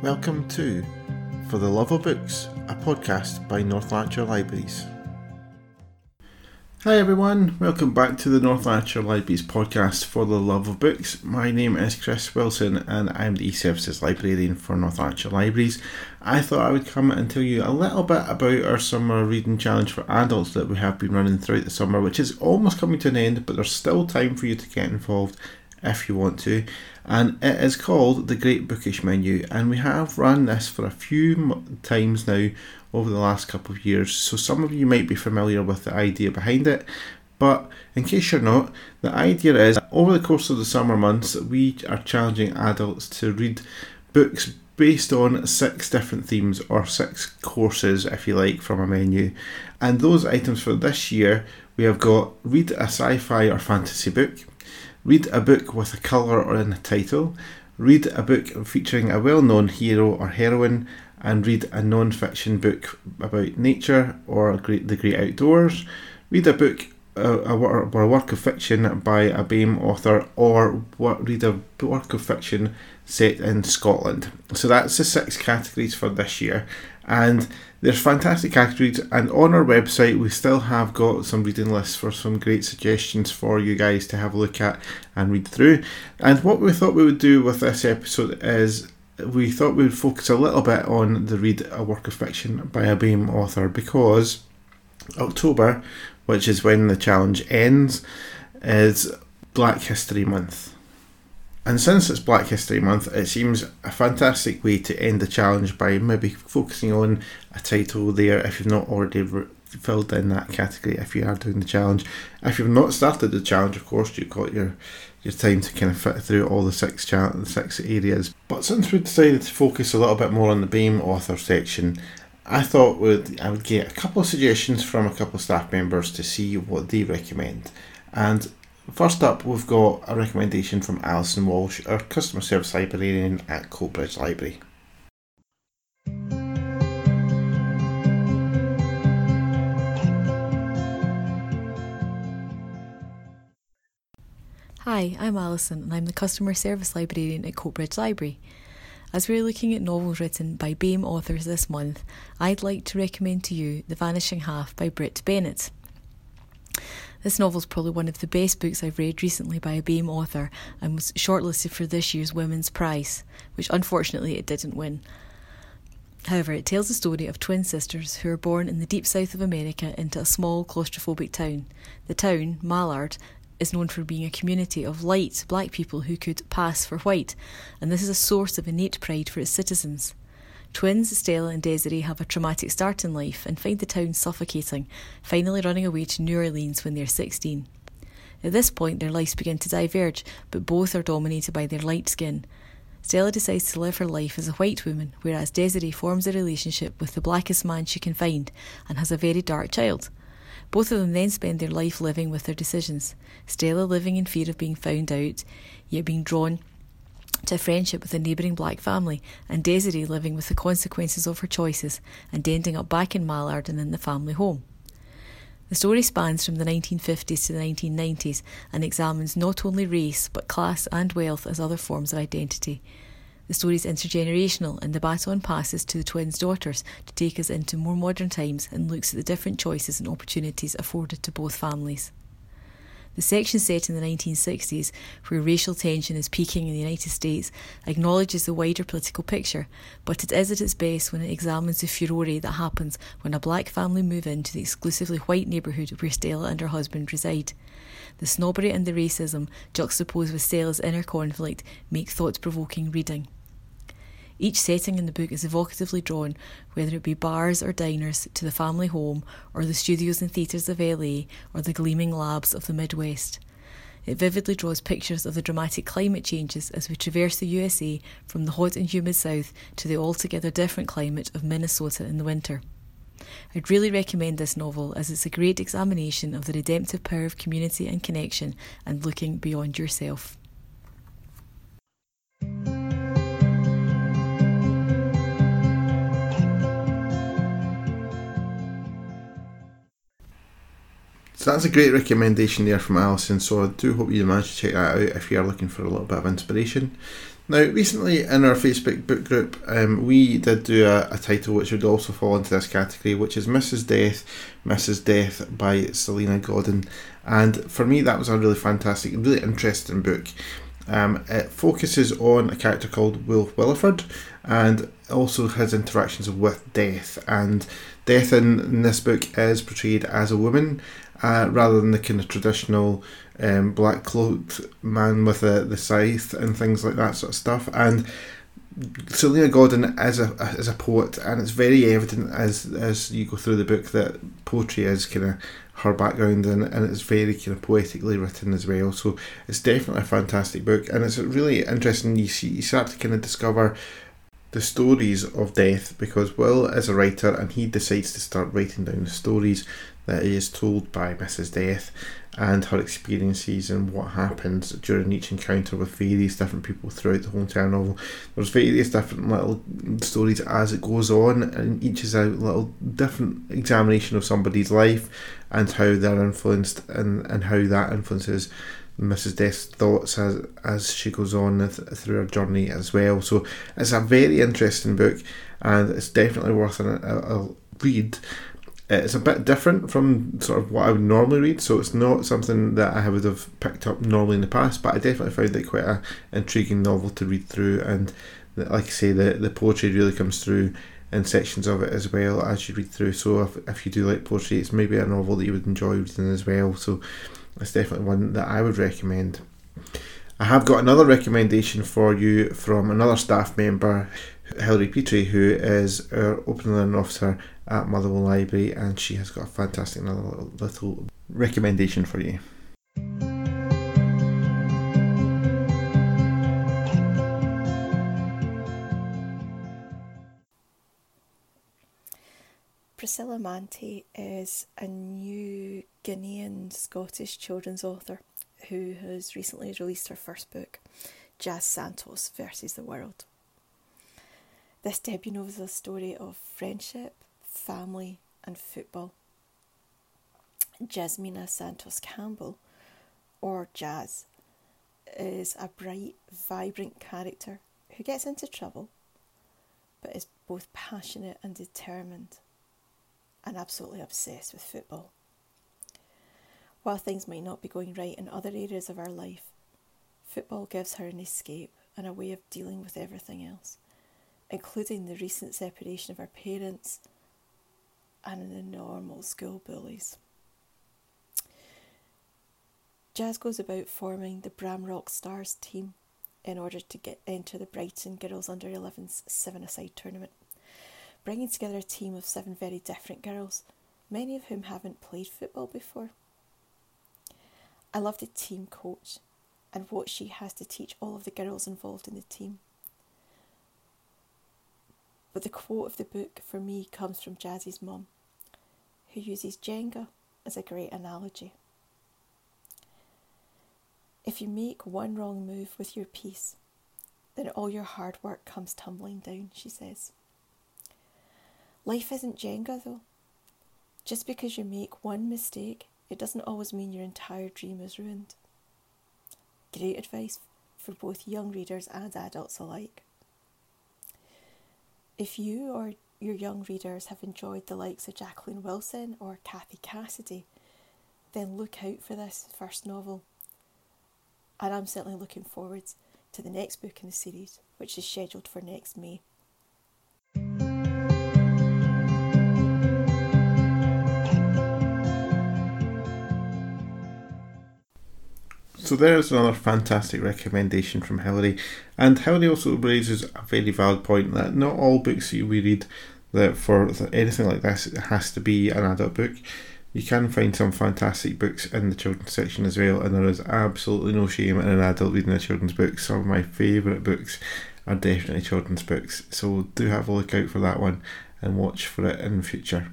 Welcome to For the Love of Books, a podcast by North Lanarkshire Libraries. Hi everyone, welcome back to the North Lanarkshire Libraries podcast For the Love of Books. My name is Chris Wilson and I'm the e-services librarian for North Lanarkshire Libraries. I thought I would come and tell you a little bit about our summer reading challenge for adults that we have been running throughout the summer, which is almost coming to an end, but there's still time for you to get involved if you want to, and it is called the Great Bookish Menu, and we have run this for a few times now over the last couple of years, so some of you might be familiar with the idea behind it, but in case you're not, the idea is that over the course of the summer months we are challenging adults to read books based on 6 different themes, or 6 courses if you like, from a menu. And those items for this year, we have got read a sci-fi or fantasy book, read a book with a colour or in a title, read a book featuring a well-known hero or heroine, and read a non-fiction book about nature or the great outdoors, read a book or a work of fiction by a BAME author, or read a work of fiction set in Scotland. So that's the 6 categories for this year. And there's fantastic categories, and on our website we still have got some reading lists for some great suggestions for you guys to have a look at and read through. And what we thought we would do with this episode is we thought we would focus a little bit on the read a work of fiction by a BAME author, because October, which is when the challenge ends, is Black History Month. And since it's Black History Month, it seems a fantastic way to end the challenge by maybe focusing on a title there if you've not already filled in that category if you are doing the challenge. If you've not started the challenge, of course, you've got your time to kind of fit through all the six areas. But since we decided to focus a little bit more on the BAME author section, I thought I would get a couple of suggestions from a couple of staff members to see what they recommend. And first up, we've got a recommendation from Alison Walsh, our customer service librarian at Coatbridge Library. Hi, I'm Alison and I'm the customer service librarian at Coatbridge Library. As we're looking at novels written by BAME authors this month, I'd like to recommend to you The Vanishing Half by Brit Bennett. This novel's probably one of the best books I've read recently by a BAME author and was shortlisted for this year's Women's Prize, which unfortunately it didn't win. However, it tells the story of twin sisters who are born in the deep south of America into a small claustrophobic town. The town, Mallard, is known for being a community of light black people who could pass for white, and this is a source of innate pride for its citizens. Twins Stella and Desiree have a traumatic start in life and find the town suffocating, finally running away to New Orleans when they're 16. At this point, their lives begin to diverge, but both are dominated by their light skin. Stella decides to live her life as a white woman, whereas Desiree forms a relationship with the blackest man she can find and has a very dark child. Both of them then spend their life living with their decisions, Stella living in fear of being found out, yet being drawn to a friendship with a neighbouring black family, and Desiree living with the consequences of her choices and ending up back in Mallard and in the family home. The story spans from the 1950s to the 1990s and examines not only race but class and wealth as other forms of identity. The story is intergenerational and the baton passes to the twins' daughters to take us into more modern times and looks at the different choices and opportunities afforded to both families. The section set in the 1960s, where racial tension is peaking in the United States, acknowledges the wider political picture, but it is at its best when it examines the furore that happens when a black family move into the exclusively white neighbourhood where Stella and her husband reside. The snobbery and the racism, juxtaposed with Stella's inner conflict, make thought-provoking reading. Each setting in the book is evocatively drawn, whether it be bars or diners, to the family home, or the studios and theatres of LA, or the gleaming labs of the Midwest. It vividly draws pictures of the dramatic climate changes as we traverse the USA from the hot and humid south to the altogether different climate of Minnesota in the winter. I'd really recommend this novel as it's a great examination of the redemptive power of community and connection and looking beyond yourself. So that's a great recommendation there from Alison, so I do hope you manage to check that out if you are looking for a little bit of inspiration. Now, recently in our Facebook book group, we did do a title which would also fall into this category, which is Mrs. Death by Selina Godden. And for me, that was a really fantastic, really interesting book. It focuses on a character called Wilf Williford and also his interactions with death. And death in this book is portrayed as a woman rather than the kind of traditional black cloaked man with the scythe and things like that sort of stuff. And Selina Godden is a poet, and it's very evident as you go through the book that poetry is kind of her background, and it's very kind of poetically written as well. So it's definitely a fantastic book, and it's really interesting. You start to kind of discover the stories of death, because Will is a writer and he decides to start writing down the stories that he is told by Mrs. Death and her experiences and what happens during each encounter with various different people throughout the whole entire novel. There's various different little stories as it goes on, and each is a little different examination of somebody's life and how they're influenced and how that influences Mrs. Death's thoughts as she goes on through her journey as well. So it's a very interesting book, and it's definitely worth a read. It's a bit different from sort of what I would normally read, so it's not something that I would have picked up normally in the past, but I definitely found it quite an intriguing novel to read through, and like I say, the poetry really comes through in sections of it as well as you read through. So if you do like poetry, it's maybe a novel that you would enjoy reading as well. So it's definitely one that I would recommend. I have got another recommendation for you from another staff member, Hilary Petrie, who is our open learning officer at Motherwell Library, and she has got a fantastic little recommendation for you. Priscilla Mante is a new Guinean Scottish children's author who has recently released her first book, Jazz Santos Versus the World. This debut novel is a story of friendship, family and football. Jasmina Santos Campbell, or Jazz, is a bright, vibrant character who gets into trouble but is both passionate and determined, and absolutely obsessed with football. While things might not be going right in other areas of our life, football gives her an escape and a way of dealing with everything else, including the recent separation of her parents and the normal school bullies. Jazz goes about forming the Bram Rock Stars team in order to enter the Brighton Girls Under 11's 7-a-side tournament, bringing together a team of 7 very different girls, many of whom haven't played football before. I love the team coach and what she has to teach all of the girls involved in the team. But the quote of the book for me comes from Jazzy's mum, who uses Jenga as a great analogy. If you make one wrong move with your piece, then all your hard work comes tumbling down, she says. Life isn't Jenga though. Just because you make one mistake, it doesn't always mean your entire dream is ruined. Great advice for both young readers and adults alike. If you or your young readers have enjoyed the likes of Jacqueline Wilson or Cathy Cassidy, then look out for this first novel. And I'm certainly looking forward to the next book in the series, which is scheduled for next May. So there's another fantastic recommendation from Hilary, and Hilary also raises a very valid point that not all books that we read that for anything like this has to be an adult book. You can find some fantastic books in the children's section as well, and there is absolutely no shame in an adult reading a children's book. Some of my favourite books are definitely children's books, so do have a look out for that one and watch for it in the future.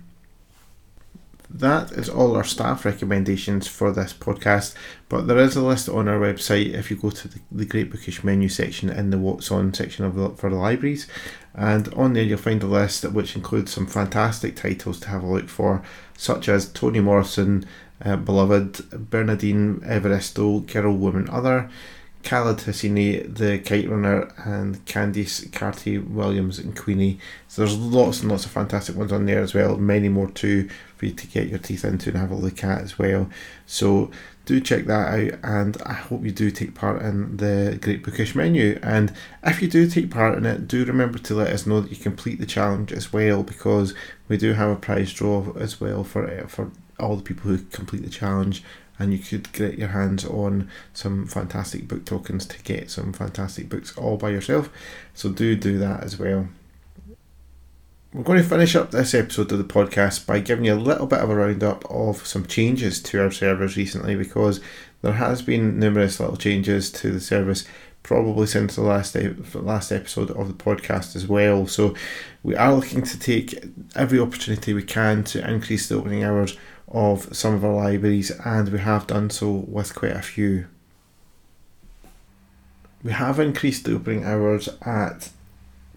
That is all our staff recommendations for this podcast, but there is a list on our website if you go to the Great Bookish Menu section in the What's On section for the libraries, and on there you'll find a list which includes some fantastic titles to have a look for, such as Toni Morrison, Beloved, Bernardine Evaristo, Girl, Woman, Other, Khaled Hassini, The Kite Runner, and Candice Carty-Williams and Queenie. So there's lots and lots of fantastic ones on there as well. Many more too for you to get your teeth into and have a look at as well. So do check that out, and I hope you do take part in the Great Bookish Menu. And if you do take part in it, do remember to let us know that you complete the challenge as well, because we do have a prize draw as well for all the people who complete the challenge, and you could get your hands on some fantastic book tokens to get some fantastic books all by yourself. So do that as well. We're going to finish up this episode of the podcast by giving you a little bit of a roundup of some changes to our servers recently, because there has been numerous little changes to the service probably since the last episode of the podcast as well. So we are looking to take every opportunity we can to increase the opening hours of some of our libraries, and we have done so with quite a few. We have increased the opening hours at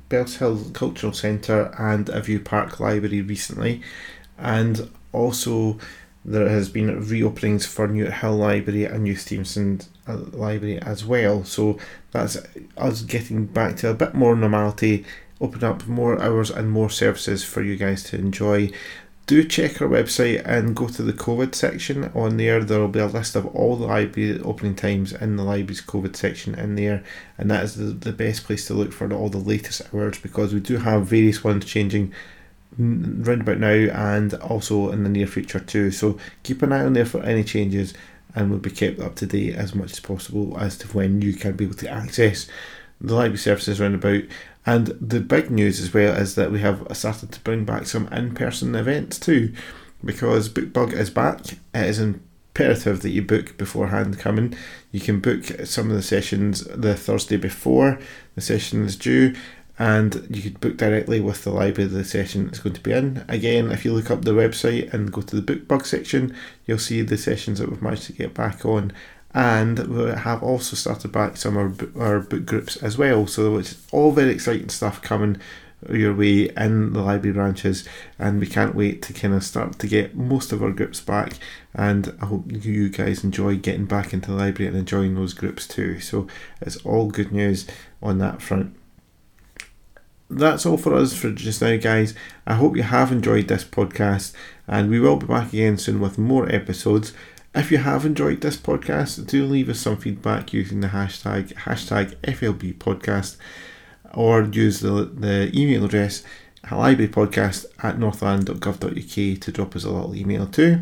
Bellshill Cultural Centre and a View Park Library recently, and also there has been reopenings for Newt Hill Library and New Stevenson Library as well. So that's us getting back to a bit more normality, open up more hours and more services for you guys to enjoy. Do check our website and go to the COVID section on there. There will be a list of all the library opening times in the library's COVID section in there, and that is the best place to look for all the latest hours, because we do have various ones changing round about now and also in the near future too. So keep an eye on there for any changes, and we'll be kept up to date as much as possible as to when you can be able to access the library services round about. And the big news as well is that we have started to bring back some in-person events too, because Bookbug is back. It is imperative that you book beforehand coming. You can book some of the sessions the Thursday before the session is due, and you could book directly with the library the session it's going to be in. Again, if you look up the website and go to the Bookbug section, you'll see the sessions that we've managed to get back on. And we have also started back some of our book groups as well, so it's all very exciting stuff coming your way in the library branches, and we can't wait to kind of start to get most of our groups back, and I hope you guys enjoy getting back into the library and enjoying those groups too. So it's all good news on that front. That's all for us for just now, guys. I hope you have enjoyed this podcast, and we will be back again soon with more episodes. If you have enjoyed this podcast, do leave us some feedback using the hashtag FLBpodcast, or use the email address librarypodcast@northland.gov.uk to drop us a little email too.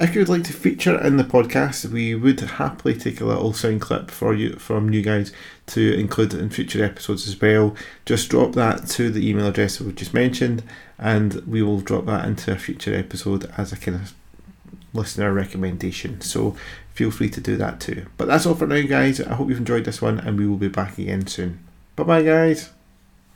If you would like to feature in the podcast, we would happily take a little sound clip from you guys to include in future episodes as well. Just drop that to the email address that we've just mentioned, and we will drop that into a future episode as a kind of listener recommendation, so feel free to do that too. But that's all for now, guys. I hope you've enjoyed this one, and we will be back again soon. Bye bye, guys.